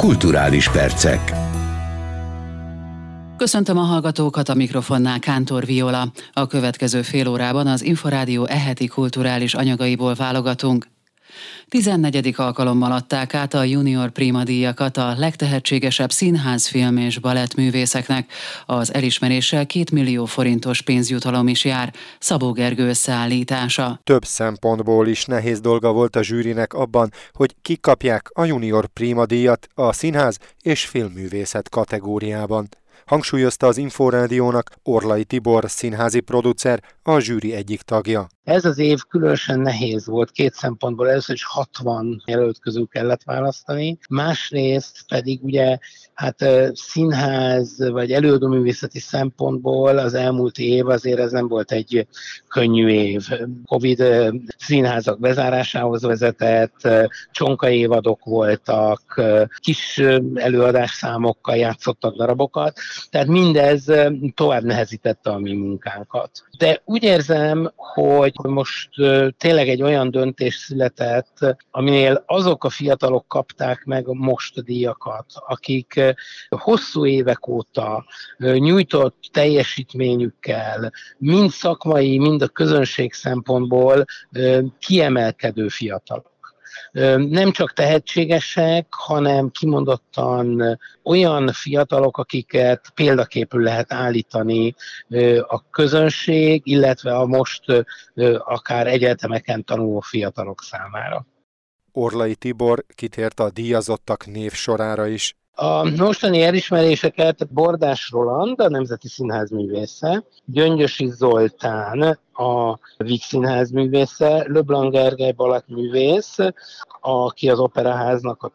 Kulturális percek. Köszöntöm a hallgatókat, a mikrofonnál Kántor Viola. A következő fél órában az Inforádió eheti kulturális anyagaiból válogatunk. 14. alkalommal adták át a junior Prima díjakat a legtehetségesebb színházfilm és balettművészeknek. Az elismeréssel 2 millió forintos pénzjutalom is jár, Szabó Gergő összeállítása. Több szempontból is nehéz dolga volt a zsűrinek abban, hogy kik kapják a junior Prima díjat a színház és filmművészet kategóriában. Hangsúlyozta az Inforádiónak Orlai Tibor színházi producer, a zsűri egyik tagja. Ez az év különösen nehéz volt két szempontból. Először is 60 jelölt közül kellett választani, másrészt pedig ugye színház vagy előadóművészeti szempontból az elmúlt év azért ez nem volt egy könnyű év. Covid színházak bezárásához vezetett, csonkaévadok voltak, kis előadásszámokkal játszottak darabokat, tehát mindez tovább nehezítette a mi munkánkat. De úgy érzem, hogy most tényleg egy olyan döntés született, aminél azok a fiatalok kapták meg most a díjakat, akik hosszú évek óta nyújtott teljesítményükkel, mind szakmai, mind a közönség szempontból kiemelkedő fiatalok. Nem csak tehetségesek, hanem kimondottan olyan fiatalok, akiket példaképül lehet állítani a közönség, illetve a most akár egyetemeken tanuló fiatalok számára. Orlai Tibor kitért a díjazottak névsorára is. A mostani elismeréseket Bordás Roland, a Nemzeti Színház művésze, Gyöngyösi Zoltán, a Víg Színház művésze, Leblanc Gergely balettművész, aki az Operaháznak a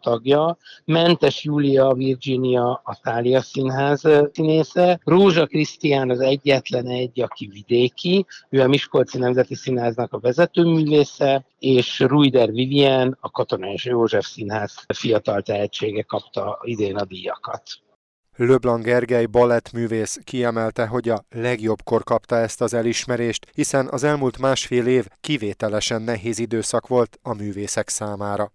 tagja, Mentes Júlia Virginia, a Thália Színház színésze, Rózsa Krisztián az egyetlen egy, aki vidéki, ő a Miskolci Nemzeti Színháznak a vezetőművésze, és Rujder Vivien, a Katonai József Színház fiatal tehetsége kapta idén a díjakat. Leblanc Gergely balettművész kiemelte, hogy a legjobbkor kapta ezt az elismerést, hiszen az elmúlt másfél év kivételesen nehéz időszak volt a művészek számára.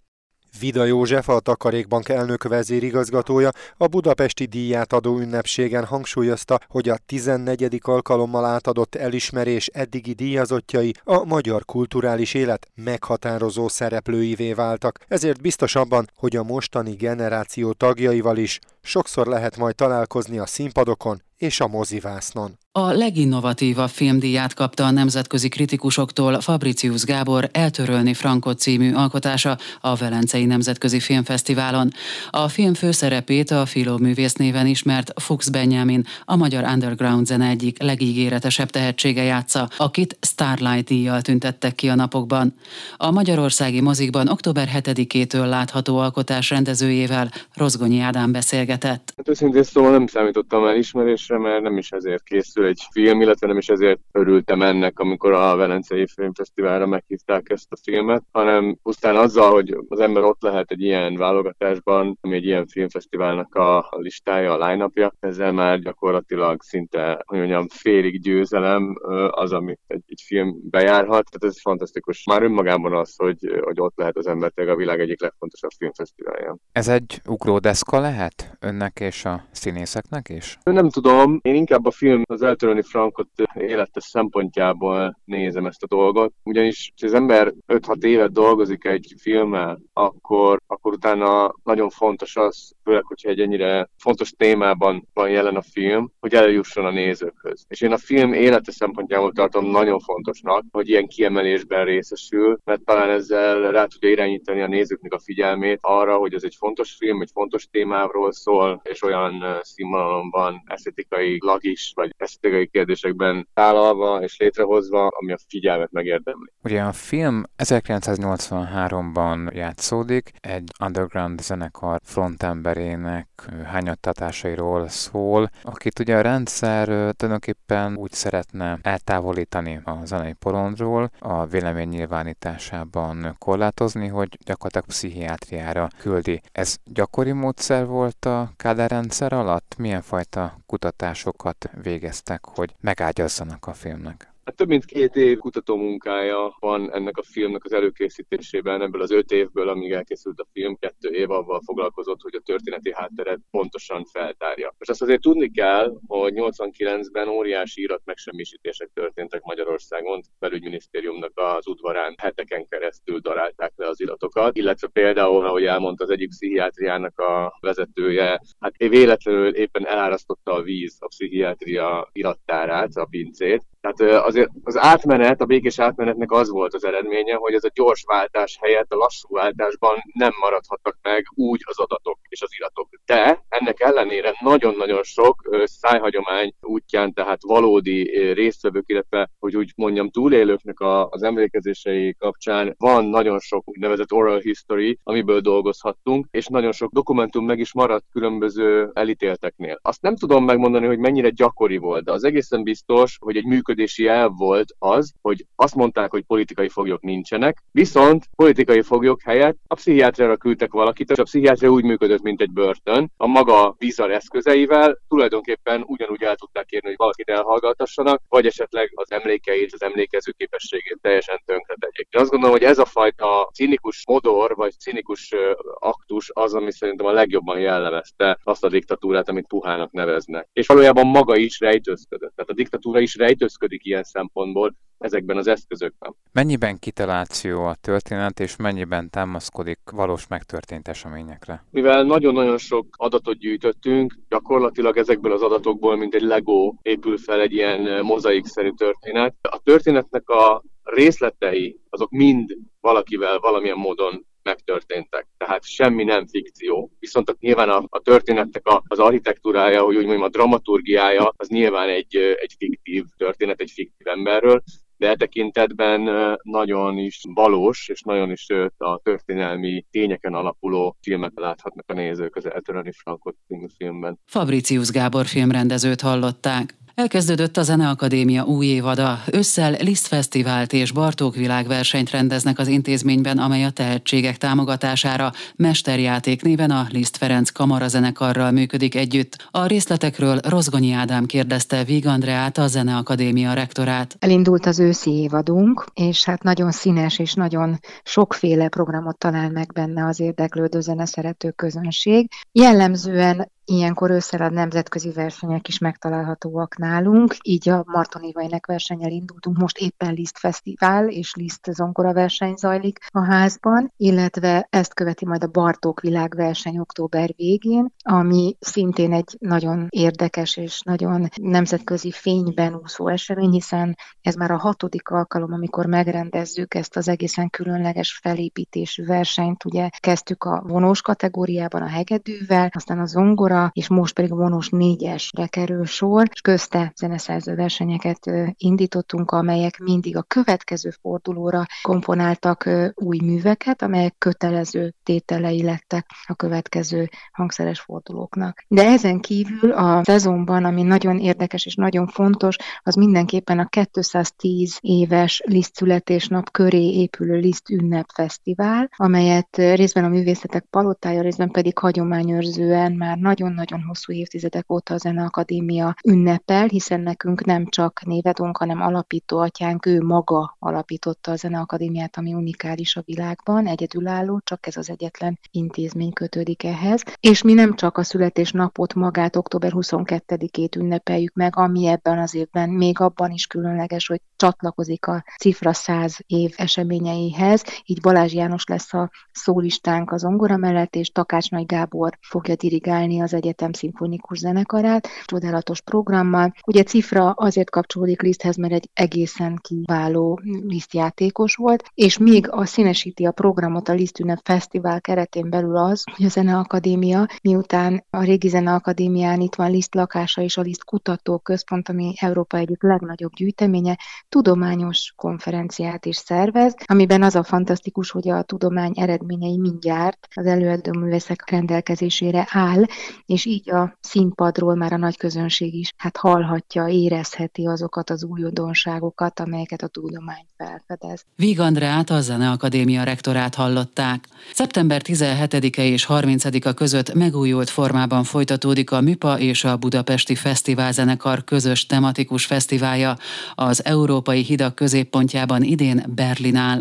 Vida József, a Takarékbank elnök vezérigazgatója a budapesti díjátadó ünnepségen hangsúlyozta, hogy a 14. alkalommal átadott elismerés eddigi díjazottjai a magyar kulturális élet meghatározó szereplőivé váltak, ezért biztos abban, hogy a mostani generáció tagjaival is sokszor lehet majd találkozni a színpadokon és a mozivásznon. A leginnovatívabb filmdíját kapta a nemzetközi kritikusoktól Fabricius Gábor Eltörölni Frankot című alkotása a Velencei Nemzetközi Filmfesztiválon. A film főszerepét a Filó művésznéven ismert Fuchs Benjamin, a magyar underground zene egyik legígéretesebb tehetsége játsza, akit Starlight díjjal tüntettek ki a napokban. A magyarországi mozikban október 7-től látható alkotás rendezőjével, Rozgonyi Ádám beszélgetett. Őszintén szóval nem számítottam el ismerésre, mert nem is ezért készül egy film, illetve nem is ezért örültem ennek, amikor a Velencei Filmfesztiválra meghívták ezt a filmet, hanem pusztán azzal, hogy az ember ott lehet egy ilyen válogatásban, ami egy ilyen filmfesztiválnak a listája, a line-upja, ezzel már gyakorlatilag szinte, hogy mondjam, félig győzelem az, amit egy film bejárhat, tehát ez fantasztikus. Már önmagában az, hogy ott lehet az ember tényleg a világ egyik legfontosabb filmfesztiválján. Ez egy ugródeszka lehet önnek és a színészeknek is? Nem tudom, én inkább a film az Eltörölni Frankot élete szempontjából nézem ezt a dolgot, ugyanis ha az ember 5-6 évet dolgozik egy filmmel, akkor utána nagyon fontos az, főleg, hogyha egy ennyire fontos témában van jelen a film, hogy eljusson a nézőkhöz. És én a film élete szempontjából tartom nagyon fontosnak, hogy ilyen kiemelésben részesül, mert talán ezzel rá tudja irányítani a nézőknek a figyelmét arra, hogy ez egy fontos film, egy fontos témáról szól, és olyan színvonalon van esztetikailag is, vagy esztétikai kérdésekben tálalva és létrehozva, ami a figyelmet megérdemli. Ugye a film 1983-ban játszódik, egy underground zenekar frontemberének hányattatásairól szól, akit ugye a rendszer tulajdonképpen úgy szeretne eltávolítani a zenei porondról, a vélemény nyilvánításában korlátozni, hogy gyakorlatilag pszichiátriára küldi. Ez gyakori módszer volt a Kádár rendszer alatt? Milyen fajta kutatásokat végeztek, hogy megágyazzanak a filmnek? Hát több mint 2 év kutatómunkája van ennek a filmnek az előkészítésében, ebből az 5 évből, amíg elkészült a film, 2 év avval foglalkozott, hogy a történeti hátteret pontosan feltárja. Most azt azért tudni kell, hogy 89-ben óriási iratmegsemmisítések történtek Magyarországon, belügyminisztériumnak az udvarán heteken keresztül darálták le az iratokat, illetve például, ahogy elmondta, az egyik pszichiátriának a vezetője, hát véletlenül éppen elárasztotta a víz a pszichiátria irattárát, a pincét. Tehát azért az átmenet, a békés átmenetnek az volt az eredménye, hogy ez a gyors váltás helyett a lassú váltásban nem maradhattak meg úgy az adatok és az iratok. De ennek ellenére nagyon-nagyon sok szájhagyomány útján, tehát valódi résztvevők, illetve, hogy úgy mondjam, túlélőknek az emlékezései kapcsán van nagyon sok úgynevezett oral history, amiből dolgozhattunk, és nagyon sok dokumentum meg is maradt különböző elítélteknél. Azt nem tudom megmondani, hogy mennyire gyakori volt, de az egészen biztos, hogy egy működési elv volt az, hogy azt mondták, hogy politikai foglyok nincsenek, viszont politikai foglyok helyett a pszichiátriára küldtek valakit, és a pszichiátria úgy működött, mint egy börtön. A maga bizarr eszközeivel tulajdonképpen ugyanúgy el tudták érni, hogy valakit elhallgatassanak, vagy esetleg az emlékeit, az emlékező képességét teljesen tönkretegyék. Én azt gondolom, hogy ez a fajta cinikus modor, vagy cinikus aktus az, ami szerintem a legjobban jellemezte azt a diktatúrát, amit puhának neveznek. És valójában maga is rejtőzködött. Tehát a diktatúra is rejtőzködik ilyen szempontból ezekben az eszközökben. Mennyiben kitaláció a történet, és mennyiben támaszkodik valós megtörtént eseményekre? Mivel nagyon-nagyon sok adatot gyűjtöttünk, gyakorlatilag ezekből az adatokból, mint egy Lego épül fel egy ilyen mozaikszerű történet. A történetnek a részletei, azok mind valakivel valamilyen módon megtörténtek. Tehát semmi nem fikció. Viszont nyilván a történetnek az architektúrája, hogy úgy mondjam, a dramaturgiája, az nyilván egy fiktív történet, egy fiktív emberről, de e tekintetben nagyon is valós, és nagyon is a történelmi tényeken alapuló filmet láthatnak a nézők az Eltörölni Frankot című filmben. Fabricius Gábor filmrendezőt hallották. Elkezdődött a Zeneakadémia új évada. Ősszel Liszt Fesztivált és Bartók világversenyt rendeznek az intézményben, amely a tehetségek támogatására Mesterjáték néven a Liszt Ferenc kamarazenekarral működik együtt. A részletekről Rozgonyi Ádám kérdezte Víg Andrát, a Zeneakadémia rektorát. Elindult az őszi évadunk, és hát nagyon színes és nagyon sokféle programot talál meg benne az érdeklődő zeneszerető közönség. Jellemzően ilyenkor ősszel a nemzetközi versenyek is megtalálhatóak nálunk, így a Martonévainek versennyel indultunk, most éppen Liszt Fesztivál és Liszt zongora verseny zajlik a házban, illetve ezt követi majd a Bartók világverseny október végén, ami szintén egy nagyon érdekes és nagyon nemzetközi fényben úszó esemény, hiszen ez már a 6. alkalom, amikor megrendezzük ezt az egészen különleges felépítésű versenyt. Ugye kezdtük a vonós kategóriában a hegedűvel, aztán a zongora, és most pedig a vonós 4-esre kerül sor, és közte zeneszerző versenyeket indítottunk, amelyek mindig a következő fordulóra komponáltak új műveket, amelyek kötelező tételei lettek a következő hangszeres fordulóknak. De ezen kívül a szezonban, ami nagyon érdekes és nagyon fontos, az mindenképpen a 210 éves Liszt születésnap köré épülő Liszt ünnepfesztivál, amelyet részben a művészetek palotája, részben pedig hagyományőrzően már nagyon-nagyon hosszú évtizedek óta a Zeneakadémia ünnepel, hiszen nekünk nem csak névadónk, hanem alapító atyánk, ő maga alapította a Zeneakadémiát, ami unikális a világban, egyedülálló, csak ez az egyetlen intézmény kötődik ehhez. És mi nem csak a születésnapot magát, október 22-ét ünnepeljük meg, ami ebben az évben még abban is különleges, hogy csatlakozik a cifra 100 év eseményeihez, így Balázs János lesz a szólistánk az zongora mellett, és Takács Nagy Gábor fogja dirigálni az egyetem szimfonikus zenekarát, csodálatos programmal. Ugye cifra azért kapcsolódik Liszthez, mert egy egészen kiváló Liszt játékos volt, és még színesíti a programot a Liszt ünnep fesztivál keretén belül az, hogy a Zeneakadémia, miután a régi Zeneakadémián itt van Liszt lakása és a Liszt kutatóközpont, ami Európa egyik legnagyobb gyűjteménye, tudományos konferenciát is szervez, amiben az a fantasztikus, hogy a tudomány eredményei mindjárt az előadó művészek rendelkezésére áll, és így a színpadról már a nagy közönség is hát hallhatja, érezheti azokat az újdonságokat, amelyeket a tudomány felfedez. Víg Andrát, a Zeneakadémia rektorát hallották. Szeptember 17-e és 30-a között megújult formában folytatódik a MIPA és a Budapesti Fesztiválzenekar közös tematikus fesztiválja, az Európa európai hidak középpontjában idén Berlin áll.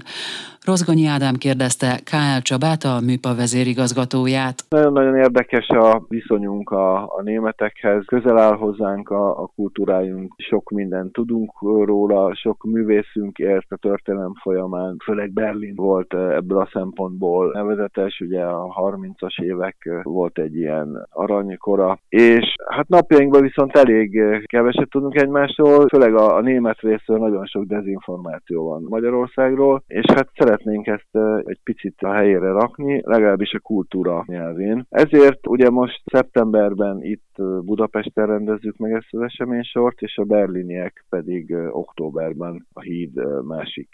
Rozgonyi Ádám kérdezte K.L. Csabát, a MÜPA vezérigazgatóját. Nagyon-nagyon érdekes a viszonyunk a németekhez. Közel áll hozzánk a kultúrájunk, sok mindent tudunk róla, sok művészünk ért a történelem folyamán. Főleg Berlin volt ebből a szempontból nevezetes, ugye a 30-as évek volt egy ilyen aranykora. És hát napjainkban viszont elég keveset tudunk egymásról, főleg a német részről nagyon sok dezinformáció van Magyarországról, és hát szeretnénk ezt egy picit a helyére rakni, legalábbis a kultúra nyelvén. Ezért ugye most szeptemberben itt Budapesten rendezzük meg ezt az eseménysort, és a berliniek pedig októberben a híd másik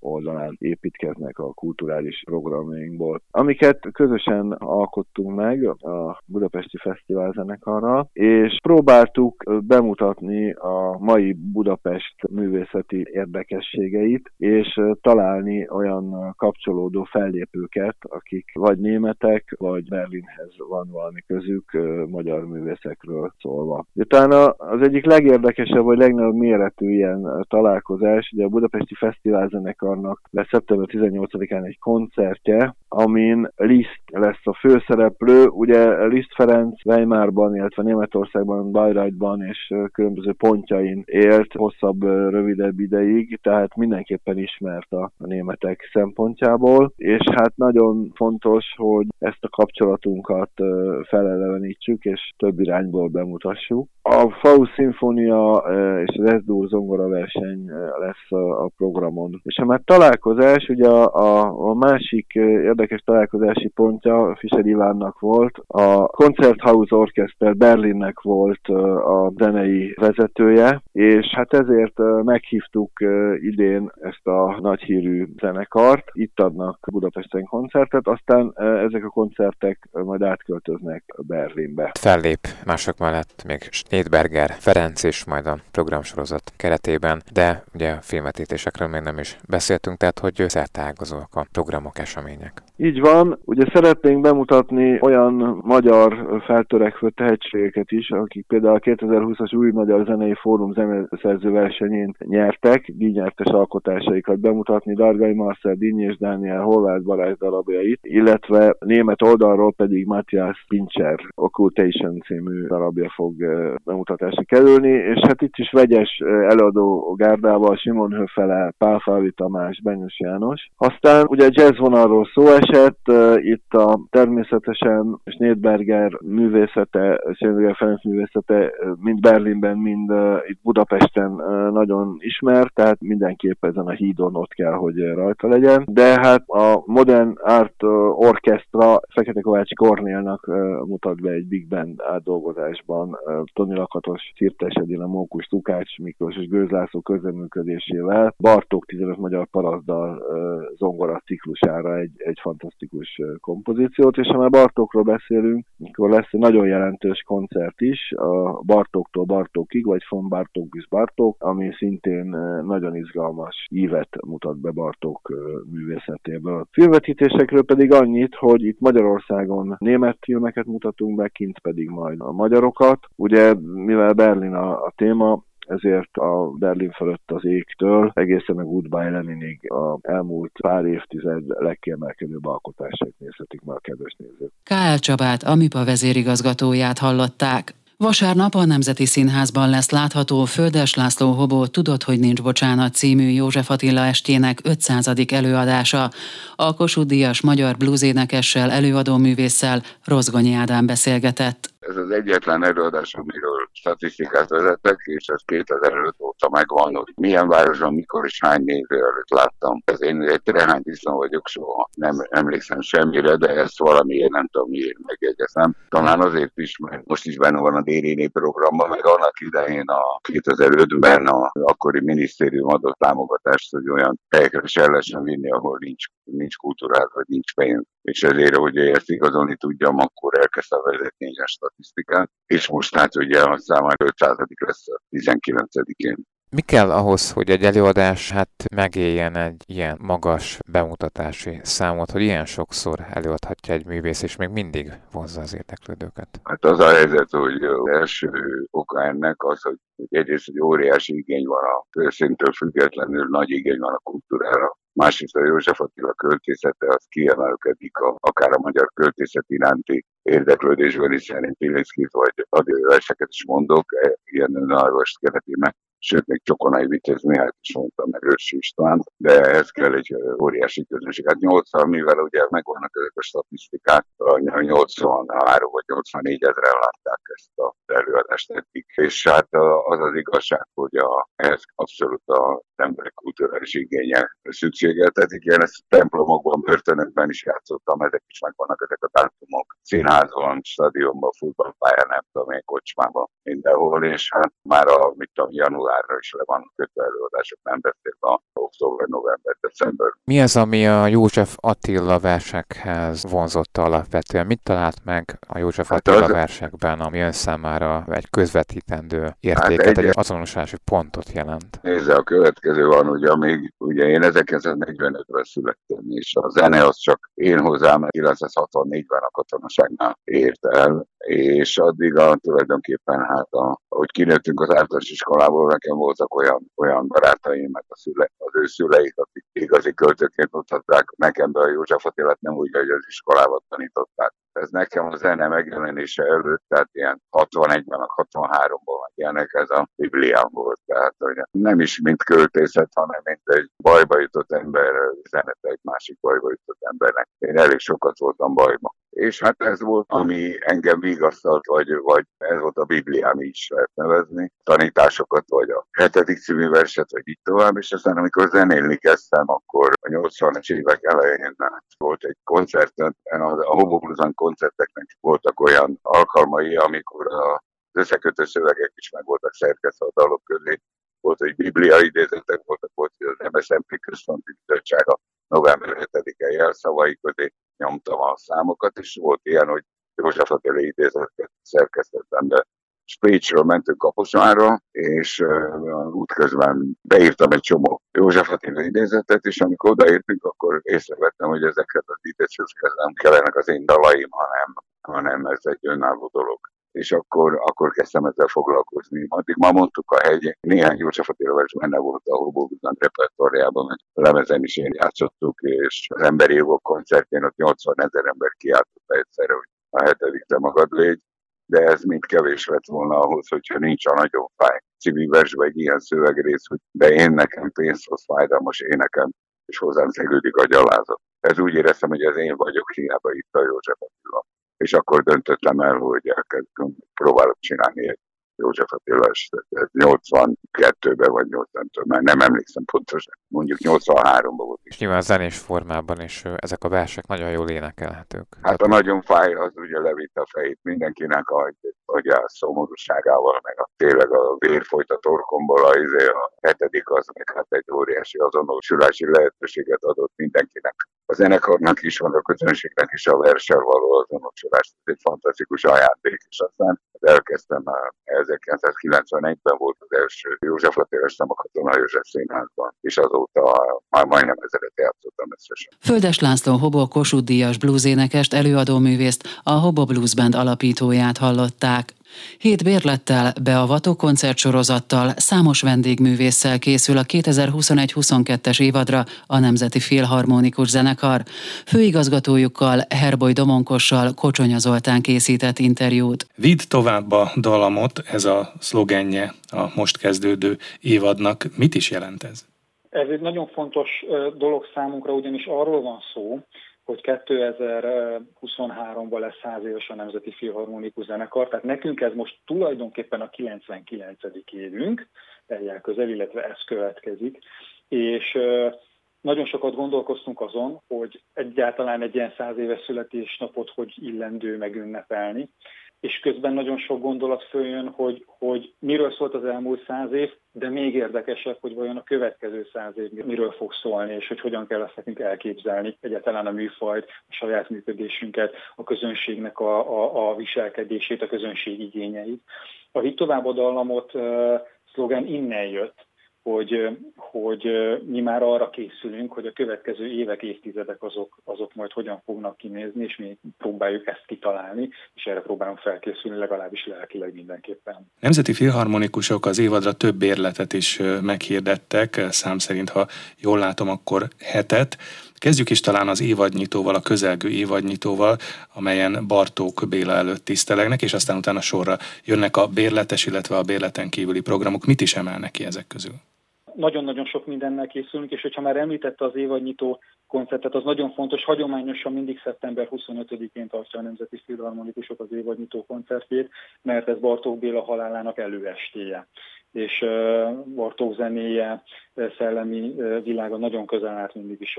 oldalán építkeznek a kulturális programjainkból. Amiket közösen alkottunk meg a Budapesti Fesztivál zenekarral, és próbáltuk bemutatni a mai Budapest művészeti érdekességeit, és találni olyan kapcsolódó fellépőket, akik vagy németek, vagy Berlinhez van valami közük magyar művészekről szólva. Utána az egyik legérdekesebb, vagy legnagyobb méretű ilyen találkozás, ugye a Budapesti Fesztivál zenekarnak lesz szeptember 18-án egy koncertje, amin Liszt lesz a főszereplő. Ugye Liszt Ferenc Weimarban, illetve Németországban, Bayreuthban és különböző pontjain élt hosszabb, rövidebb ideig, tehát mindenképpen ismert a németek szempontjából, és hát nagyon fontos, hogy ezt a kapcsolatunkat felelevenítsük, és több irányból bemutassuk. A Faust szimfónia és az Esdur zongora verseny lesz a programon. És ha már találkozás, ugye a másik érdekes találkozási pontja Fischer Ivánnak volt, a Konzerthaus Orchester Berlinnek volt a zenei vezetője, és hát ezért meghívtuk idén ezt a nagyhírű zenekart, itt adnak Budapesten koncertet, aztán ezek a koncertek majd átköltöznek Berlinbe. Fellép mások mellett még Snétberger Ferenc is majd a programsorozat keretében, de ugye a filmvetítésekről még nem is beszéltünk, tehát hogy szerteágazóak a programok, események. Így van, ugye szeretnénk bemutatni olyan magyar feltörekvő tehetségeket is, akik például a 2020-as Új Magyar Zenei Fórum zeneszerző versenyén nyertek, díjnyertes alkotásaikat bemutatni, Dargay Marcell, Dinyés Dániel, Horváth Balázs darabjait, illetve német oldalról pedig Matthias Pintscher Occultation című darabja fog bemutatásra kerülni, és hát itt is vegyes előadó gárdával Simon Höfele, Pál Fálvi, Bényus János. Aztán ugye jazz vonalról szó esett, itt a természetesen Snétberger művészete, Snétberger Ferenc művészete mind Berlinben, mind itt Budapesten nagyon ismert, tehát mindenképp ezen a hídon ott kell, hogy rajta legyen. De hát a Modern Art Orchestra Fekete Kovács Kornélnak mutat be egy Big Band átdolgozásban Toni Lakatos, Szirtes Edina, Mókus Lukács Miklós és Gőz László közreműködésével Bartók 15 magyar parasztdal zongora ciklusára egy fantasztikus kompozíciót, és ha már Bartókról beszélünk, akkor lesz egy nagyon jelentős koncert is, a Bartóktól Bartókig, vagy von Bartók bis Bartók, ami szintén nagyon izgalmas ívet mutat be Bartók művészetéből. A filmvetítésekről pedig annyit, hogy itt Magyarországon német filmeket mutatunk be, kint pedig majd a magyarokat. Ugye, mivel Berlin a téma, ezért a Berlin fölött az égtől egészen a Goodbye Leninig a elmúlt pár évtized legkiemelkedőbb alkotásait nézhetik már a kedves nézők. K.L. Csabát, a MÜPA vezérigazgatóját hallották. Vasárnap a Nemzeti Színházban lesz látható Földes László Hobó Tudod, hogy nincs bocsánat című József Attila estjének 500. előadása. A Kossuth-díjas magyar blues-énekessel, előadóművésszel Rozgonyi Ádám beszélgetett. Ez az egyetlen előadás, amiről statisztikát vezetek, és ez 2005 óta megvan, hogy milyen városban, mikor és hány néző előtt láttam. Ez én egy trehány tisztán vagyok, soha nem emlékszem semmire, de ezt valamiért, nem tudom miért megjegyezem. Talán azért is, mert most is benne van a DRN programban, meg annak idején a 2005-ben a akkori minisztérium adott támogatást, hogy olyan helyekre se lehessen vinni, ahol nincs kultúrát, vagy nincs pénz. És ezért, hogy ezt igazolni tudjam, akkor elkezdtem vezetni egy statisztikát, és most hát ugye a számára 500. lesz 19-én. Mi kell ahhoz, hogy egy előadás megéljen egy ilyen magas bemutatási számot, hogy ilyen sokszor előadhatja egy művész, és még mindig vonzza az érdeklődőket? Hát az a helyzet, hogy az első oka ennek az, hogy egyrészt egy óriási igény van a főszíntől függetlenül, nagy igény van a kultúrára. Másrészt a József Attila költészete az kiemelkedik akár a magyar költészet iránti érdeklődésben, hiszen én Pilinszkit vagy Adi verseket is mondok, ilyen önállóst keretében. Sőt, még Csokonai Vitéz Mihályt is mondtam, meg Őrsi Istvánt, de ehhez kell egy óriási közönség. Hát 80, mivel ugye megvannak ezek a statisztikák, 83 vagy 84 ezeren látták ezt az előadást eddig. És hát az az igazság, hogy ehhez abszolút az emberek kulturális igénye szükségeltetik. Én ezt templomokban, börtönökben is játszottam, ezek is megvannak ezek a dátumok. Színházban, stadionban, futballpályán, nem tudom én, kocsmában, mindenhol, és hát már a, mit tudom, januárra is le van kötve előadások, nem beszélve a október, november, december. Mi az, ami a József Attila versekhez vonzotta alapvetően? Mit talált meg a József Attila versekben, ami ön számára egy közvetítendő értéket, egy azonosulási pontot jelent? Nézze, a következő van, ugye még, ugye én 1945-ben születtem, és a zene az csak én hozzám 1964-ben a katonaságnál ért el, és addig tulajdonképpen ahogy kinőttünk az általános iskolából, nekem voltak olyan barátaim, meg az ő szüleik, akik igazi költőként mutatták nekem be a József Attilát, nem úgy, hogy az iskolában tanították. Ez nekem a zene megjelenése előtt, tehát ilyen 61-ben, 63-ban ilyenek, ez a Bibliám volt. Tehát nem is mint költészet, hanem mint egy bajba jutott ember, zenet egy másik bajba jutott embernek. Én elég sokat voltam bajban. És hát ez volt, ami engem vigasztalt, vagy ez volt a Bibliám, így is lehet nevezni, tanításokat, vagy a 7. című verset, vagy így tovább, és aztán amikor zenélni kezdtem, akkor a 80-as évek elején volt egy koncerten, a Hobokruzan koncerteknek voltak olyan alkalmai, amikor az összekötő szövegek is meg voltak szerkesztve a dalok közé, volt, hogy Biblia idézetek voltak, volt, hogy az MSZMP Központi Bizottsága november 7-e jelszavai közé nyomtam a számokat, és volt ilyen, hogy József Attila idézeteket szerkesztettem be. Pécsről mentünk Kaposvárra, és útközben beírtam egy csomó József Attila idézetet, és amikor odaértünk, akkor észrevettem, hogy ezeket az idézetekhez nem kellenek az én dalaim, hanem ez egy önálló dolog. És akkor kezdtem ezzel foglalkozni. Addig már mondtuk a hegyén, néhány József Attila vers benne volt a Hobokruzan repertoárjában, meg lemezen is én játszottuk, és az Emberi Jogok koncertjén ott 80 000 ember kiáltotta egyszerre, hogy a 7. magad légy, de ez mind kevés lett volna ahhoz, hogyha nincs a Nagyon fáj című versben egy ilyen szövegrész, hogy de én nekem pénzhoz fájdalmas énekem, és hozzám szegődik a gyalázat. Ez úgy éreztem, hogy ez én vagyok, hiába itt a József Attila. És akkor döntöttem el, hogy elkezdtem, próbálok csinálni egy József Attilás, 82-ben vagy 80-től, mert nem emlékszem pontosan, mondjuk 83-ban volt. És nyilván zenés formában is ezek a versek nagyon jól énekelhetők. Hát a Nagyon fáj, az ugye levitte a fejét mindenkinek, hogy a szomorúságával, meg tényleg a vér folyt a torkomból, a 7. az meg hát egy óriási azonosulási lehetőséget adott mindenkinek. A zenekarnak is, van a közönségnek is a verssel való azonosulás, ez egy fantasztikus ajándék, és aztán elkezdtem 1991-ben volt az első József Attila estem a Katona József Színházban, és azóta már majdnem 1000-et játszottam összesen. Földes László Hobo Kossuth Díjas blues-énekest, előadóművészt, a Hobo Blues Band alapítóját hallották. 7 bérlettel, beavató koncertsorozattal, számos vendégművésszel készül a 2021-22-es évadra a Nemzeti Filharmonikus Zenekar. Főigazgatójukkal, Herboly Domonkossal Kocsonya Zoltán készített interjút. Vidd tovább a dalamot, ez a szlogenje a most kezdődő évadnak. Mit is jelent ez? Ez egy nagyon fontos dolog számunkra, ugyanis arról van szó, hogy 2023-ban lesz 100 éves a Nemzeti Filharmonikus Zenekar, tehát nekünk ez most tulajdonképpen a 99. évünk, eljel közel, illetve ez következik, és nagyon sokat gondolkoztunk azon, hogy egyáltalán egy ilyen 100 éves születésnapot hogy illendő megünnepelni, és közben nagyon sok gondolat följön, hogy miről szólt az elmúlt 100 év, de még érdekesebb, hogy vajon a következő 100 év miről fog szólni, és hogy hogyan kell azt nekünk elképzelni egyáltalán a műfajt, a saját működésünket, a közönségnek a viselkedését, a közönség igényeit. A Vidd tovább a dallamot szlogán innen jött, hogy mi már arra készülünk, hogy a következő évek, évtizedek azok majd hogyan fognak kinézni, és mi próbáljuk ezt kitalálni, és erre próbálunk felkészülni, legalábbis lelkileg mindenképpen. Nemzeti Filharmonikusok az évadra több bérletet is meghirdettek, szám szerint, ha jól látom, akkor 7-et. Kezdjük is talán az évadnyitóval, a közelgő évadnyitóval, amelyen Bartók Béla előtt tisztelegnek, és aztán utána sorra jönnek a bérletes, illetve a bérleten kívüli programok. Mit is emelnek ki ezek közül? Nagyon-nagyon sok mindennel készülünk, és hogyha már említette az évadnyitó koncertet, az nagyon fontos, hagyományosan mindig szeptember 25-én tartja a Nemzeti Filharmonikusok az évadnyitó koncertjét, mert ez Bartók Béla halálának előestéje. És Bartók zenéje, szellemi világa nagyon közel állt mindig is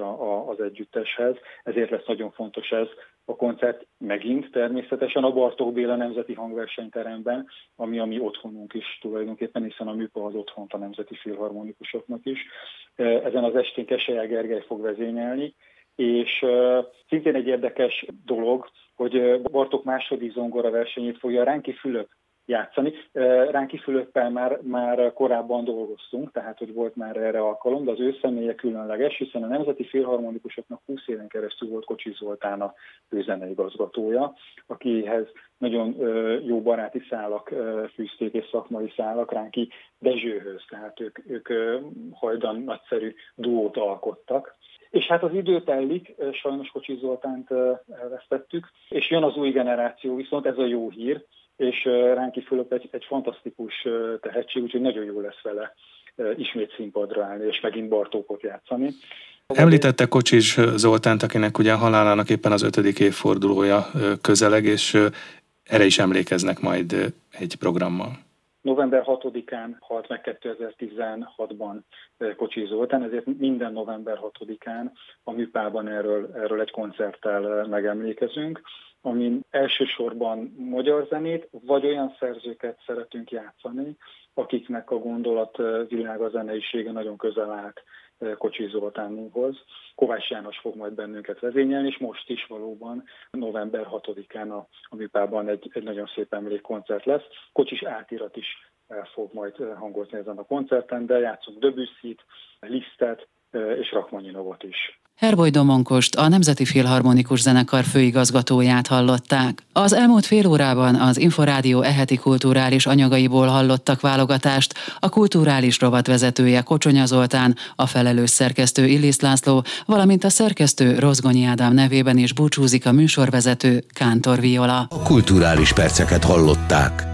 az együtteshez, ezért lesz nagyon fontos ez a koncert megint természetesen a Bartók Béla Nemzeti Hangversenyteremben, ami a mi otthonunk is tulajdonképpen, hiszen a műpa az otthont a Nemzeti Filharmonikusoknak is. Ezen az estén Keselyel Gergely fog vezényelni, és szintén egy érdekes dolog, hogy Bartók második zongora versenyét fogja Ránki Fülöp játszani. Ránki Fülöppel már korábban dolgoztunk, tehát hogy volt már erre alkalom, de az ő személye különleges, hiszen a Nemzeti Filharmonikusoknak 20 éven keresztül volt Kocsis Zoltán a főzeneigazgatója, akihez nagyon jó baráti szálak fűzték, és szakmai szálak Ránki Dezsőhöz, tehát ők hajdan nagyszerű duót alkottak. És hát az idő telik, sajnos Kocsis Zoltánt elvesztettük, és jön az új generáció, viszont ez a jó hír, és Ránki Fülöp egy fantasztikus tehetség, úgyhogy nagyon jó lesz vele ismét színpadra állni, és megint Bartókot játszani. Említette Kocsis Zoltánt, akinek ugye halálának éppen az 5. évfordulója közeleg, és erre is emlékeznek majd egy programmal. November 6-án halt meg 2016-ban Kocsis Zoltán, ezért minden november 6-án a műpában erről egy koncerttel megemlékezünk, amin elsősorban magyar zenét, vagy olyan szerzőket szeretünk játszani, akiknek a gondolatvilága, zeneisége nagyon közel állt Kocsis Zoltánhoz. Kovács János fog majd bennünket vezényelni, és most is valóban november 6-án a műpában egy nagyon szép emlékkoncert lesz. Kocsis átirat is el fog majd hangozni ezen a koncerten, de játszunk Debussy-t, Lisztet és Rachmaninoffot is. Herboly Domonkost, a Nemzeti Filharmonikus Zenekar főigazgatóját hallották. Az elmúlt fél órában az Inforádió eheti kulturális anyagaiból hallottak válogatást a kulturális rovatvezetője Kocsonya Zoltán, a felelős szerkesztő Illis László, valamint a szerkesztő Rozgonyi Ádám nevében is búcsúzik a műsorvezető Kántor Viola. A kulturális perceket hallották.